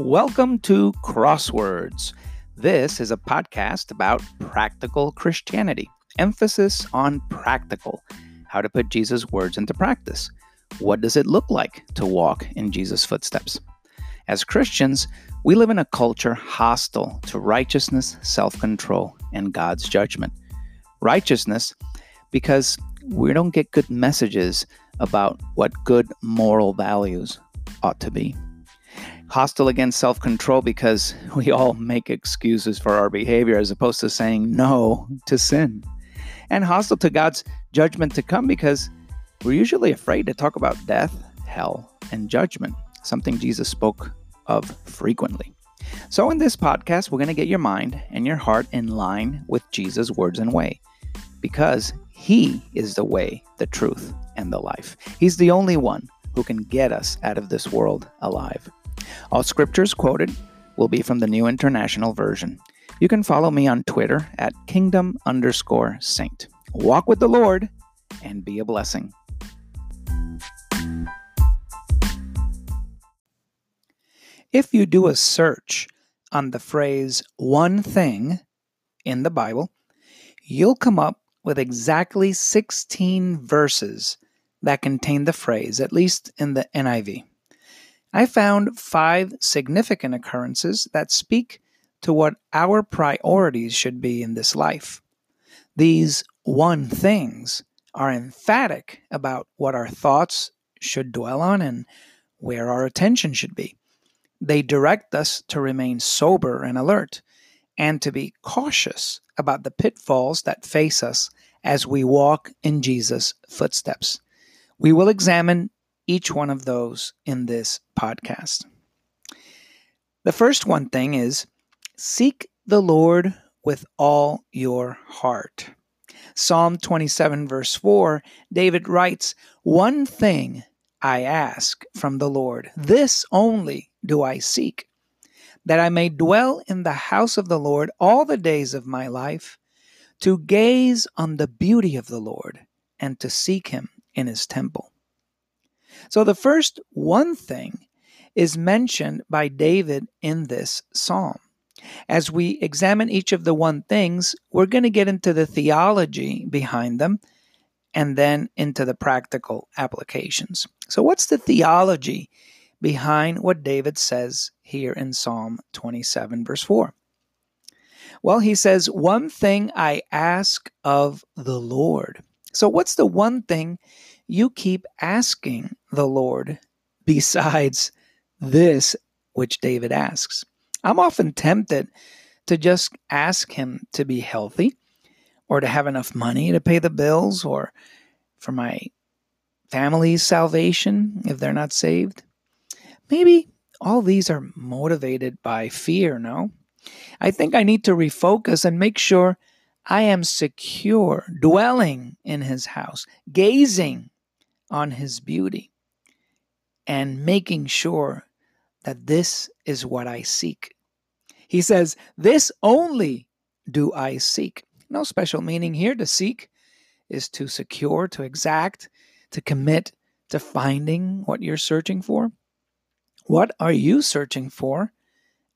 Welcome to Crosswords. This is a podcast about practical Christianity, emphasis on practical, how to put Jesus' words into practice. What does it look like to walk in Jesus' footsteps? As Christians, we live in a culture hostile to righteousness, self-control, and God's judgment. Righteousness because we don't get good messages about what good moral values ought to be. Hostile against self-control because we all make excuses for our behavior as opposed to saying no to sin. And hostile to God's judgment to come because we're usually afraid to talk about death, hell, and judgment, something Jesus spoke of frequently. So in this podcast, we're going to get your mind and your heart in line with Jesus' words and way, because he is the way, the truth, and the life. He's the only one who can get us out of this world alive. All scriptures quoted will be from the New International Version. You can follow me on Twitter at kingdom_saint. Walk with the Lord and be a blessing. If you do a search on the phrase one thing in the Bible, you'll come up with exactly 16 verses that contain the phrase, at least in the NIV. I found 5 significant occurrences that speak to what our priorities should be in this life. These one things are emphatic about what our thoughts should dwell on and where our attention should be. They direct us to remain sober and alert and to be cautious about the pitfalls that face us as we walk in Jesus' footsteps. We will examine each one of those in this podcast. The first one thing is, seek the Lord with all your heart. Psalm 27 verse 4, David writes, "One thing I ask from the Lord, this only do I seek, that I may dwell in the house of the Lord all the days of my life, to gaze on the beauty of the Lord and to seek him in his temple." So the first one thing is mentioned by David in this psalm. As we examine each of the one things, we're going to get into the theology behind them and then into the practical applications. So what's the theology behind what David says here in Psalm 27 verse 4? Well, he says, "One thing I ask of the Lord." So what's the one thing you keep asking the Lord besides this, which David asks? I'm often tempted to just ask him to be healthy or to have enough money to pay the bills or for my family's salvation if they're not saved. Maybe all these are motivated by fear, no? I think I need to refocus and make sure I am secure, dwelling in his house, gazing on his beauty, and making sure that this is what I seek. He says, "This only do I seek." No special meaning here. To seek is to secure, to exact, to commit to finding what you're searching for. What are you searching for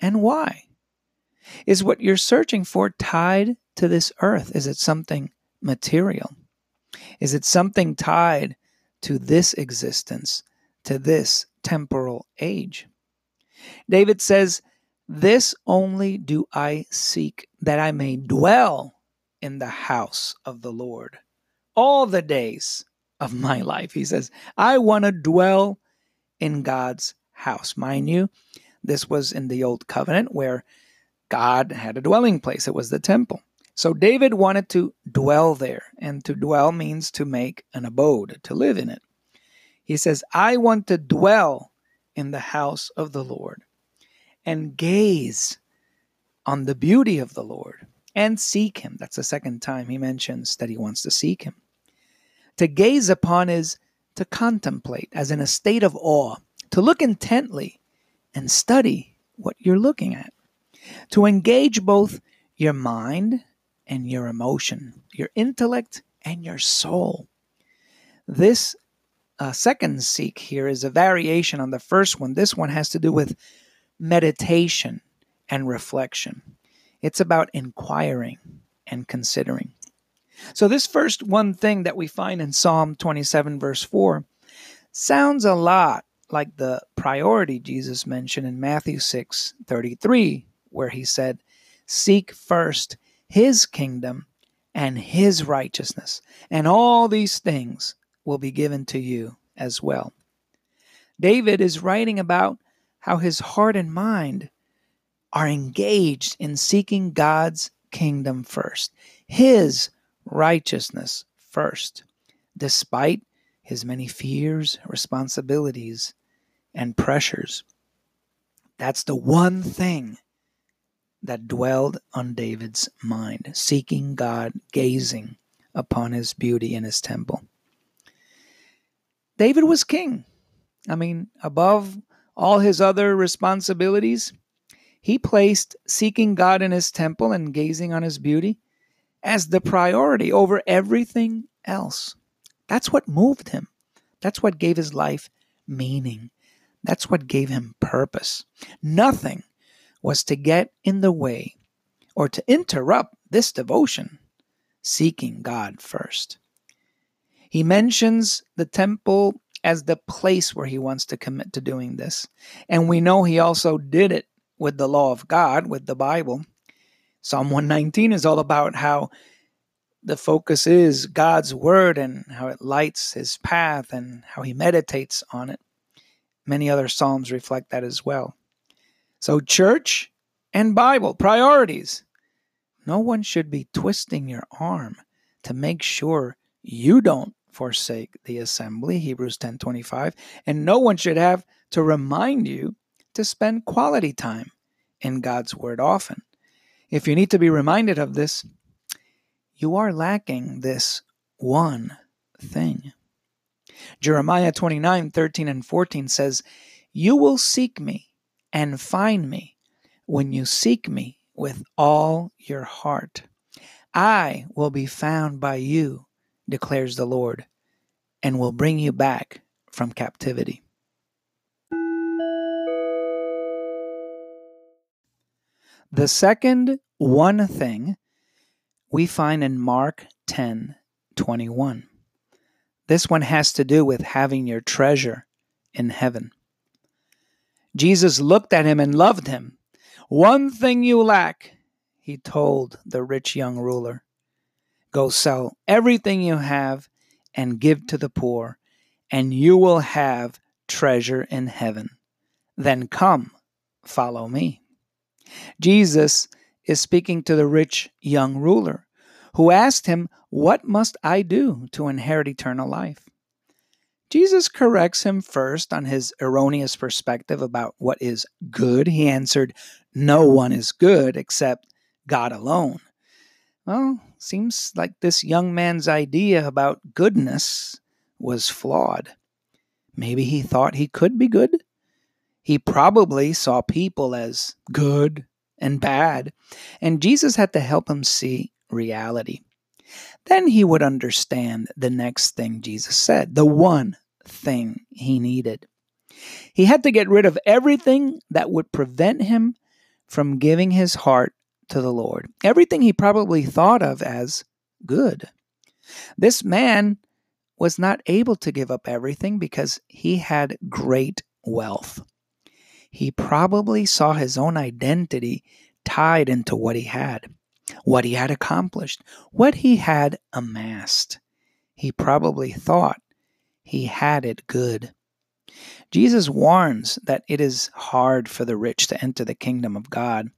and why? Is what you're searching for tied to this earth? Is it something material? Is it something tied to this existence, to this temporal age? David says, "This only do I seek, that I may dwell in the house of the Lord all the days of my life." He says, I want to dwell in God's house. Mind you, this was in the Old Covenant where God had a dwelling place. It was the temple. So David wanted to dwell there, and to dwell means to make an abode, to live in it. He says, "I want to dwell in the house of the Lord and gaze on the beauty of the Lord and seek him." That's the second time he mentions that he wants to seek him. To gaze upon is to contemplate, as in a state of awe, to look intently and study what you're looking at. To engage both your mind and your emotion, your intellect and your soul. This second seek here is a variation on the first one. This one has to do with meditation and reflection. It's about inquiring and considering. So this first one thing that we find in Psalm 27 verse 4 sounds a lot like the priority Jesus mentioned in Matthew 6:33, where he said, "Seek first his kingdom and his righteousness, and all these things will be given to you as well." David is writing about how his heart and mind are engaged in seeking God's kingdom first, his righteousness first, despite his many fears, responsibilities, and pressures. That's the one thing that dwelled on David's mind, seeking God, gazing upon his beauty in his temple. David was king. Above all his other responsibilities, he placed seeking God in his temple and gazing on his beauty as the priority over everything else. That's what moved him. That's what gave his life meaning. That's what gave him purpose. Nothing was to get in the way or to interrupt this devotion, seeking God first. He mentions the temple as the place where he wants to commit to doing this. And we know he also did it with the law of God, with the Bible. Psalm 119 is all about how the focus is God's word and how it lights his path and how he meditates on it. Many other psalms reflect that as well. So church and Bible, priorities. No one should be twisting your arm to make sure you don't forsake the assembly, Hebrews 10:25, and no one should have to remind you to spend quality time in God's word often. If you need to be reminded of this, you are lacking this one thing. Jeremiah 29:13 and 14 says, "You will seek me and find me when you seek me with all your heart. I will be found by you, declares the Lord, and will bring you back from captivity." The second one thing we find in Mark 10:21. This one has to do with having your treasure in heaven. Jesus looked at him and loved him. "One thing you lack," he told the rich young ruler. "Go sell everything you have and give to the poor, and you will have treasure in heaven. Then come, follow me." Jesus is speaking to the rich young ruler who asked him, "What must I do to inherit eternal life?" Jesus corrects him first on his erroneous perspective about what is good. He answered, "No one is good except God alone." Well, seems like this young man's idea about goodness was flawed. Maybe he thought he could be good. He probably saw people as good and bad, and Jesus had to help him see reality. Then he would understand the next thing Jesus said, the one thing he needed. He had to get rid of everything that would prevent him from giving his heart to the Lord, everything he probably thought of as good. This man was not able to give up everything because he had great wealth. He probably saw his own identity tied into what he had accomplished, what he had amassed. He probably thought he had it good. Jesus warns that it is hard for the rich to enter the kingdom of God.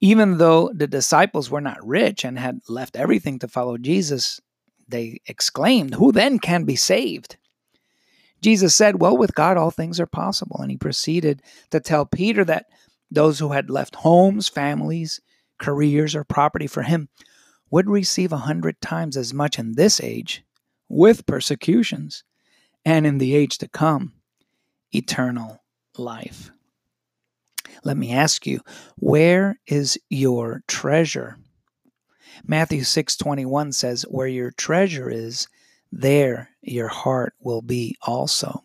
Even though the disciples were not rich and had left everything to follow Jesus, they exclaimed, "Who then can be saved?" Jesus said, "Well, with God all things are possible." And he proceeded to tell Peter that those who had left homes, families, careers, or property for him would receive 100 times as much in this age with persecutions, and in the age to come, eternal life. Let me ask you, where is your treasure? Matthew 6:21 says, "Where your treasure is, there your heart will be also."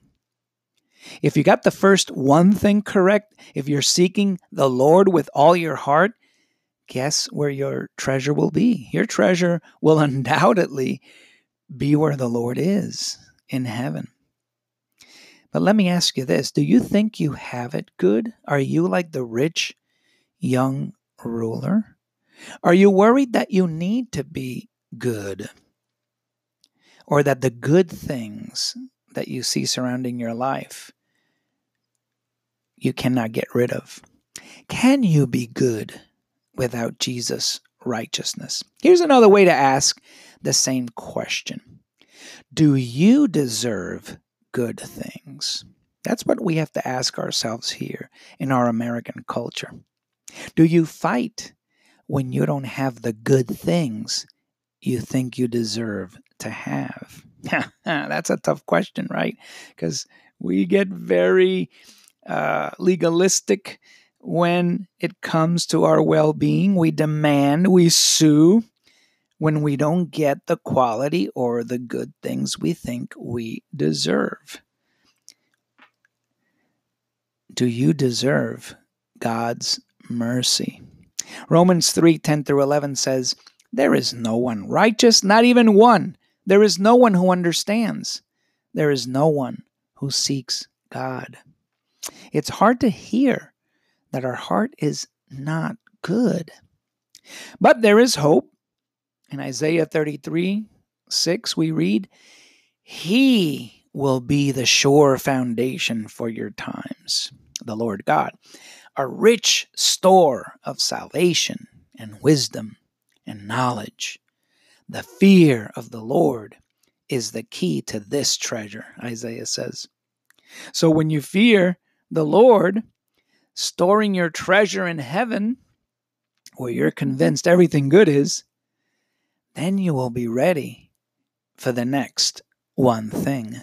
If you got the first one thing correct, if you're seeking the Lord with all your heart, guess where your treasure will be? Your treasure will undoubtedly be where the Lord is, in heaven. But let me ask you this. Do you think you have it good? Are you like the rich young ruler? Are you worried that you need to be good? Or that the good things that you see surrounding your life, you cannot get rid of? Can you be good without Jesus' righteousness? Here's another way to ask the same question. Do you deserve good things? That's what we have to ask ourselves here in our American culture. Do you fight when you don't have the good things you think you deserve to have? That's a tough question, right? Because we get very legalistic when it comes to our well-being. We demand, we sue when we don't get the quality or the good things we think we deserve. Do you deserve God's mercy? Romans 3:10-11 says, "There is no one righteous, not even one. There is no one who understands. There is no one who seeks God." It's hard to hear that our heart is not good. But there is hope. In Isaiah 33:6, we read, "He will be the sure foundation for your times, the Lord God, a rich store of salvation and wisdom and knowledge. The fear of the Lord is the key to this treasure," Isaiah says. So when you fear the Lord, storing your treasure in heaven, where you're convinced everything good is, then you will be ready for the next one thing.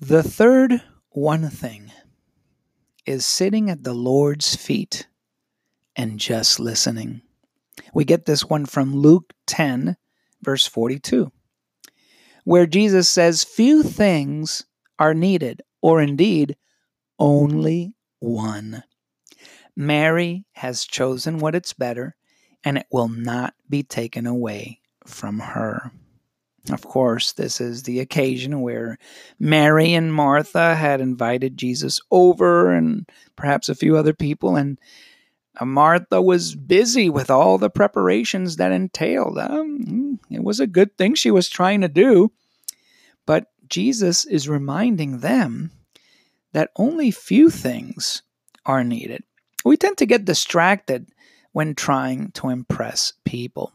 The third one thing is sitting at the Lord's feet and just listening. We get this one from Luke 10, verse 42, where Jesus says, "Few things are needed, or indeed, only one. Mary has chosen what is better, and it will not be taken away from her." Of course, this is the occasion where Mary and Martha had invited Jesus over, and perhaps a few other people, and Martha was busy with all the preparations that entailed. It was a good thing she was trying to do. But Jesus is reminding them that only few things are needed. We tend to get distracted when trying to impress people.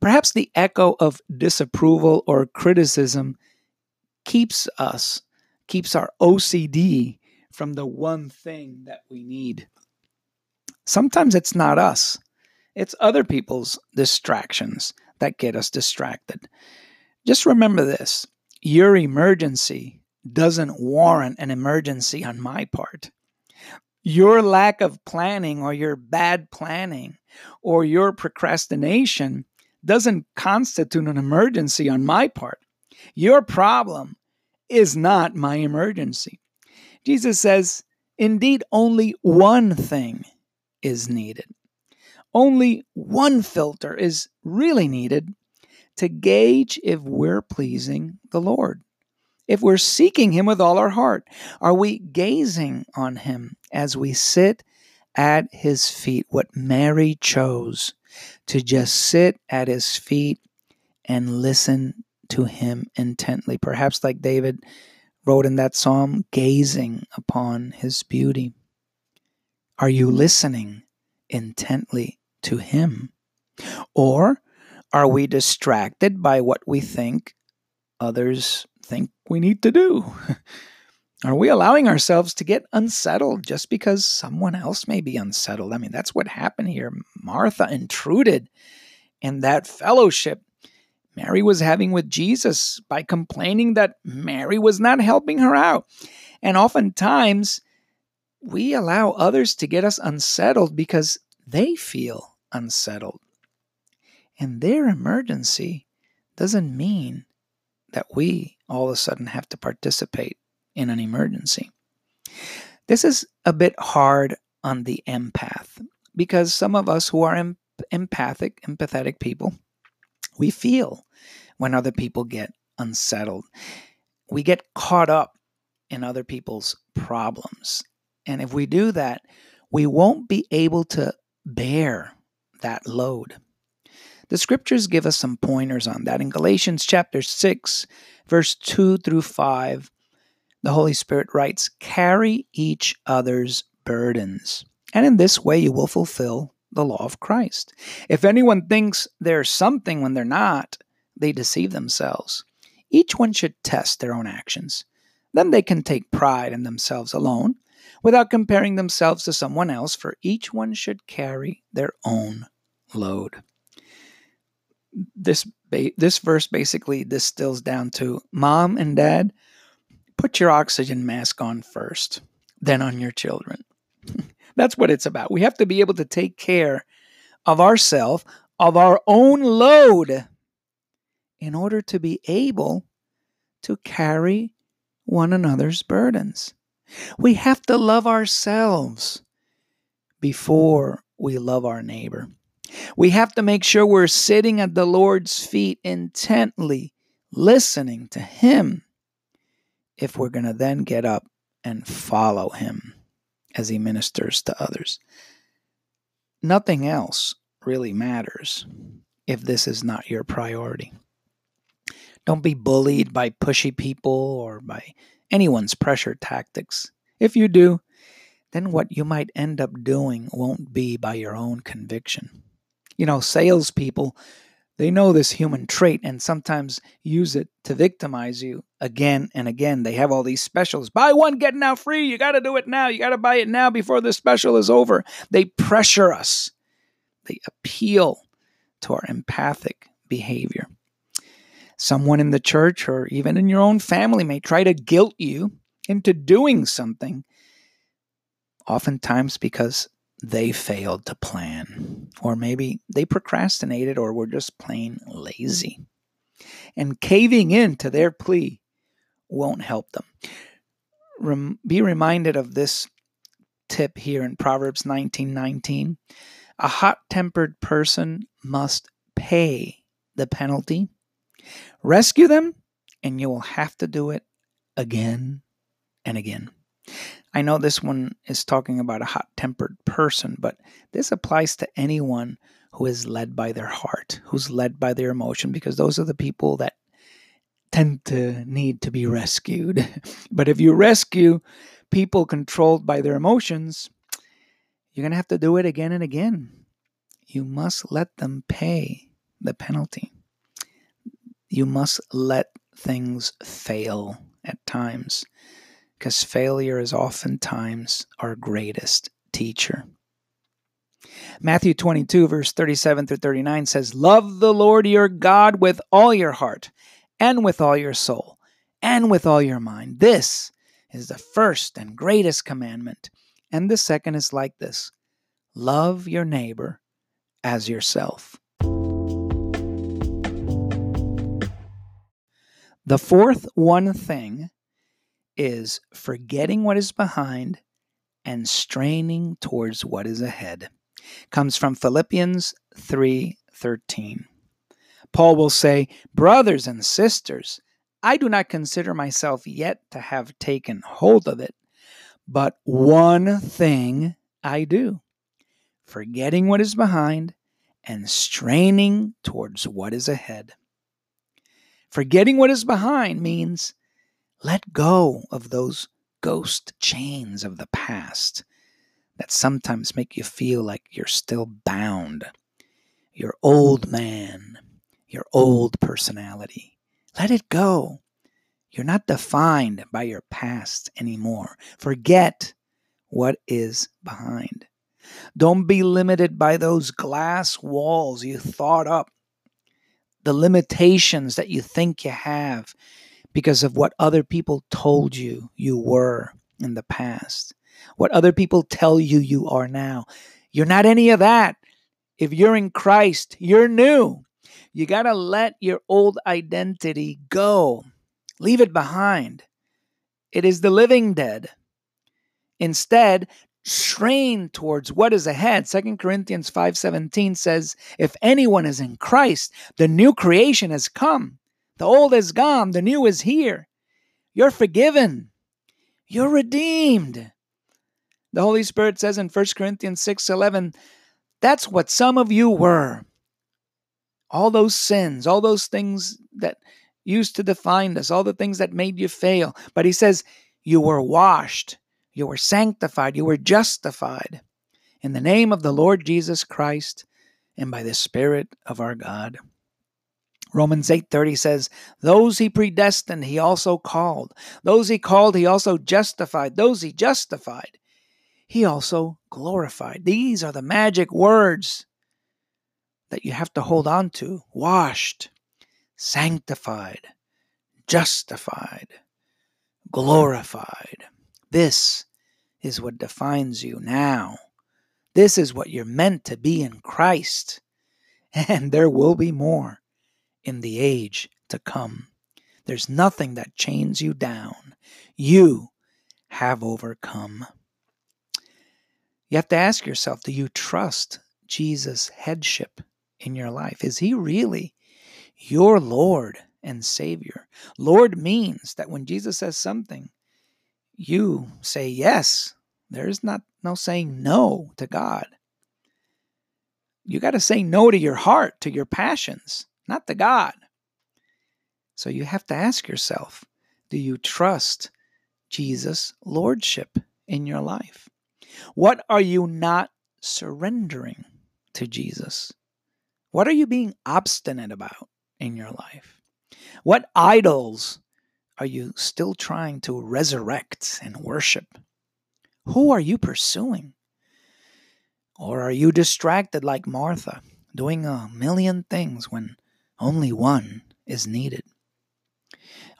Perhaps the echo of disapproval or criticism keeps our OCD from the one thing that we need. Sometimes it's not us. It's other people's distractions that get us distracted. Just remember this. Your emergency doesn't warrant an emergency on my part. Your lack of planning or your bad planning or your procrastination doesn't constitute an emergency on my part. Your problem is not my emergency. Jesus says, indeed, only one thing is needed. Only one filter is really needed to gauge if we're pleasing the Lord. If we're seeking Him with all our heart, are we gazing on Him as we sit at His feet? What Mary chose, to just sit at His feet and listen to Him intently. Perhaps like David wrote in that psalm, gazing upon His beauty. Are you listening intently to Him? Or are we distracted by what we think others think we need to do? Are we allowing ourselves to get unsettled just because someone else may be unsettled? I mean, that's what happened here. Martha intruded in that fellowship Mary was having with Jesus by complaining that Mary was not helping her out. And oftentimes, we allow others to get us unsettled because they feel unsettled. And their emergency doesn't mean that we all of a sudden have to participate in an emergency. This is a bit hard on the empath, because some of us who are empathetic people, we feel when other people get unsettled. We get caught up in other people's problems. And if we do that, we won't be able to bear that load. The scriptures give us some pointers on that. In Galatians chapter 6, verse 2 through 5, the Holy Spirit writes, "Carry each other's burdens, and in this way you will fulfill the law of Christ. If anyone thinks they're something when they're not, they deceive themselves. Each one should test their own actions. Then they can take pride in themselves alone, without comparing themselves to someone else, for each one should carry their own load." This verse basically distills down to, mom and dad, put your oxygen mask on first, then on your children. That's what it's about. We have to be able to take care of ourselves, of our own load, in order to be able to carry one another's burdens. We have to love ourselves before we love our neighbor. We have to make sure we're sitting at the Lord's feet intently listening to Him if we're going to then get up and follow Him as He ministers to others. Nothing else really matters if this is not your priority. Don't be bullied by pushy people or by anyone's pressure tactics. If you do, then what you might end up doing won't be by your own conviction. You know, salespeople, they know this human trait and sometimes use it to victimize you again and again. They have all these specials. Buy one, get now free. You got to do it now. You got to buy it now before the special is over. They pressure us. They appeal to our empathic behavior. Someone in the church or even in your own family may try to guilt you into doing something, oftentimes because they failed to plan, or maybe they procrastinated or were just plain lazy. And caving in to their plea won't help them. Be reminded of this tip here in Proverbs 19:19. A hot-tempered person must pay the penalty. Rescue them, and you will have to do it again and again. I know this one is talking about a hot-tempered person, but this applies to anyone who is led by their heart, who's led by their emotion, because those are the people that tend to need to be rescued. But if you rescue people controlled by their emotions, you're going to have to do it again and again. You must let them pay the penalty. You must let things fail at times, because failure is oftentimes our greatest teacher. Matthew 22, verse 37 through 39 says, "Love the Lord your God with all your heart, and with all your soul, and with all your mind. This is the first and greatest commandment. And the second is like this: love your neighbor as yourself." The fourth one thing is forgetting what is behind and straining towards what is ahead. Comes from Philippians 3:13. Paul will say, "Brothers and sisters, I do not consider myself yet to have taken hold of it, but one thing I do, forgetting what is behind and straining towards what is ahead." Forgetting what is behind means let go of those ghost chains of the past that sometimes make you feel like you're still bound. Your old man, your old personality. Let it go. You're not defined by your past anymore. Forget what is behind. Don't be limited by those glass walls you thought up, the limitations that you think you have because of what other people told you you were in the past, what other people tell you you are now. You're not any of that. If you're in Christ, you're new. You got to let your old identity go. Leave it behind. It is the living dead. Instead, strain towards what is ahead. 2 Corinthians 5:17 says, if anyone is in Christ, the new creation has come. The old is gone, the new is here. You're forgiven. You're redeemed. The Holy Spirit says in 1 Corinthians 6:11, that's what some of you were. All those sins, all those things that used to define us, all the things that made you fail. But he says, you were washed, you were sanctified, you were justified in the name of the Lord Jesus Christ and by the Spirit of our God. Romans 8:30 says, those he predestined, he also called. Those he called, he also justified. Those he justified, he also glorified. These are the magic words that you have to hold on to. Washed, sanctified, justified, glorified. This is what defines you now. This is what you're meant to be in Christ. And there will be more in the age to come. There's nothing that chains you down. You have overcome. You have to ask yourself, do you trust Jesus' headship in your life? Is he really your Lord and Savior? Lord means that when Jesus says something, you say yes. There is no saying no to God. You got to say no to your heart, to your passions, not to God. So you have to ask yourself, do you trust Jesus' lordship in your life? What are you not surrendering to Jesus? What are you being obstinate about in your life? What idols are you still trying to resurrect and worship? Who are you pursuing? Or are you distracted like Martha, doing a million things when only one is needed?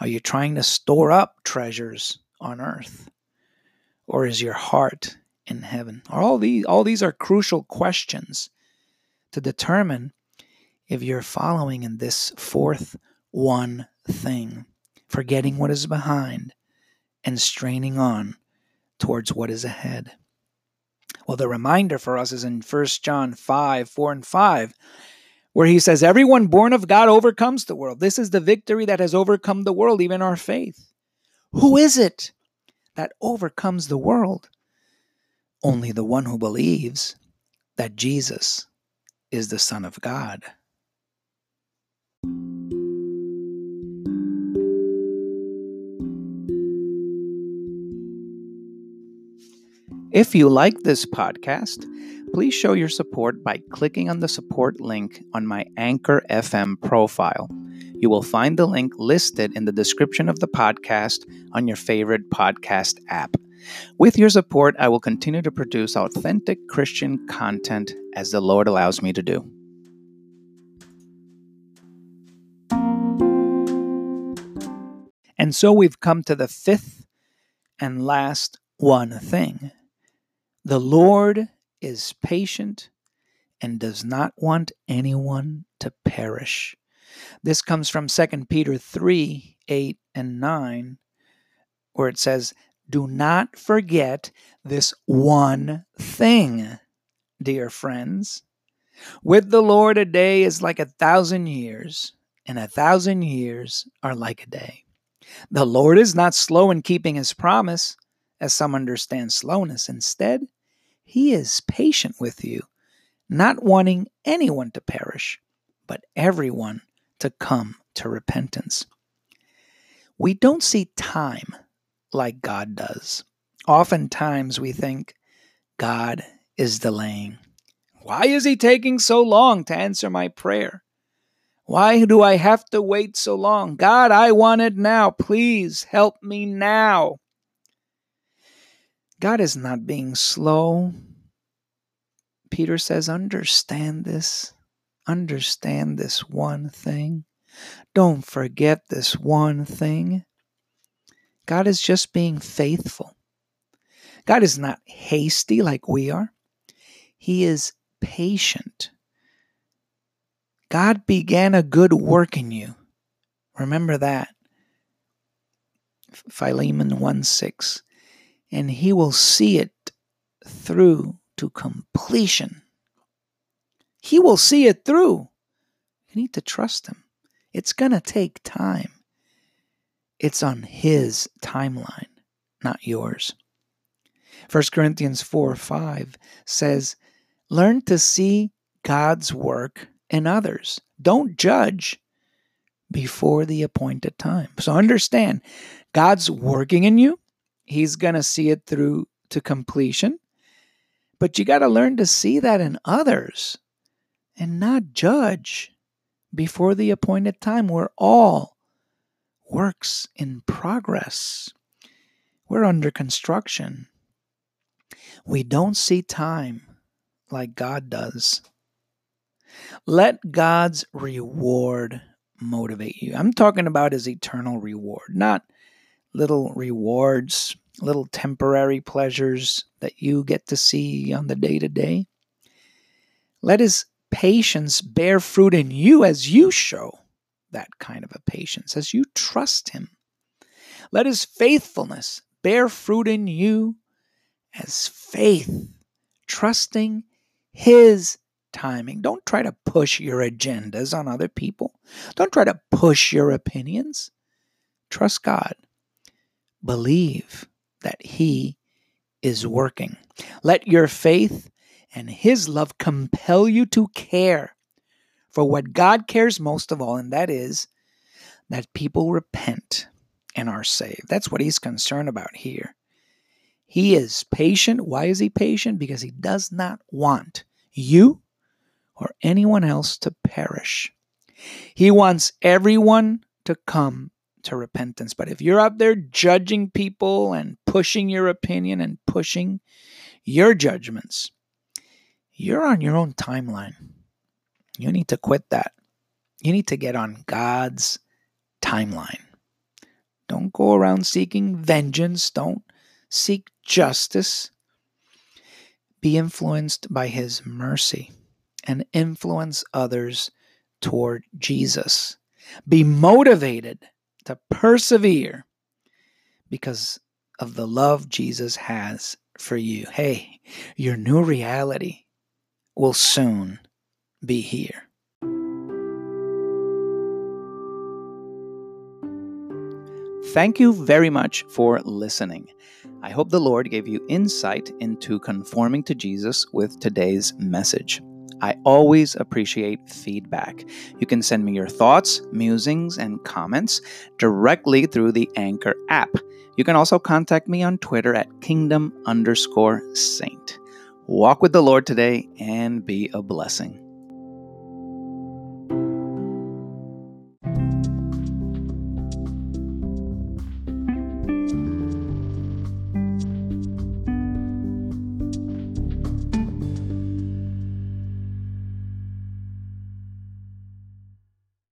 Are you trying to store up treasures on earth? Or is your heart in heaven? All these are crucial questions to determine if you're following in this fourth one thing, forgetting what is behind and straining on towards what is ahead. Well, the reminder for us is in 1 John 5:4-5, where he says, everyone born of God overcomes the world. This is the victory that has overcome the world, even our faith. Who is it that overcomes the world? Only the one who believes that Jesus is the Son of God. If you like this podcast, please show your support by clicking on the support link on my Anchor FM profile. You will find the link listed in the description of the podcast on your favorite podcast app. With your support, I will continue to produce authentic Christian content as the Lord allows me to do. And so we've come to the fifth and last one thing. The Lord is patient and does not want anyone to perish. This comes from 2 Peter 3:8-9, where it says, do not forget this one thing, dear friends. With the Lord, a day is like 1,000 years, and 1,000 years are like a day. The Lord is not slow in keeping his promise, as some understand slowness. Instead, he is patient with you, not wanting anyone to perish, but everyone to come to repentance. We don't see time like God does. Oftentimes we think God is delaying. Why is he taking so long to answer my prayer? Why do I have to wait so long? God, I want it now. Please help me now. God is not being slow. Peter says, understand this. Understand this one thing. Don't forget this one thing. God is just being faithful. God is not hasty like we are. He is patient. God began a good work in you. Remember that. Philemon 1:6, and he will see it through to completion. He will see it through. You need to trust him. It's going to take time. It's on his timeline, not yours. 1 Corinthians 4:5 says, learn to see God's work in others. Don't judge before the appointed time. So understand, God's working in you. He's going to see it through to completion. But you got to learn to see that in others and not judge before the appointed time. We're all works in progress. We're under construction. We don't see time like God does. Let God's reward motivate you. I'm talking about his eternal reward, not little rewards, little temporary pleasures that you get to see on the day-to-day. Let his patience bear fruit in you as you show that kind of a patience, as you trust him. Let his faithfulness bear fruit in you as faith, trusting his timing. Don't try to push your agendas on other people. Don't try to push your opinions. Trust God. Believe that he is working. Let your faith and his love compel you to care for what God cares most of all, and that is that people repent and are saved. That's what he's concerned about here. He is patient. Why is he patient? Because he does not want you or anyone else to perish. He wants everyone to come to repentance. But if you're out there judging people and pushing your opinion and pushing your judgments, you're on your own timeline. You need to quit that. You need to get on God's timeline. Don't go around seeking vengeance. Don't seek justice. Be influenced by his mercy and influence others toward Jesus. Be motivated to persevere because of the love Jesus has for you. Hey, your new reality will soon be here. Thank you very much for listening. I hope the Lord gave you insight into conforming to Jesus with today's message. I always appreciate feedback. You can send me your thoughts, musings, and comments directly through the Anchor app. You can also contact me on Twitter at kingdom_saint. Walk with the Lord today and be a blessing.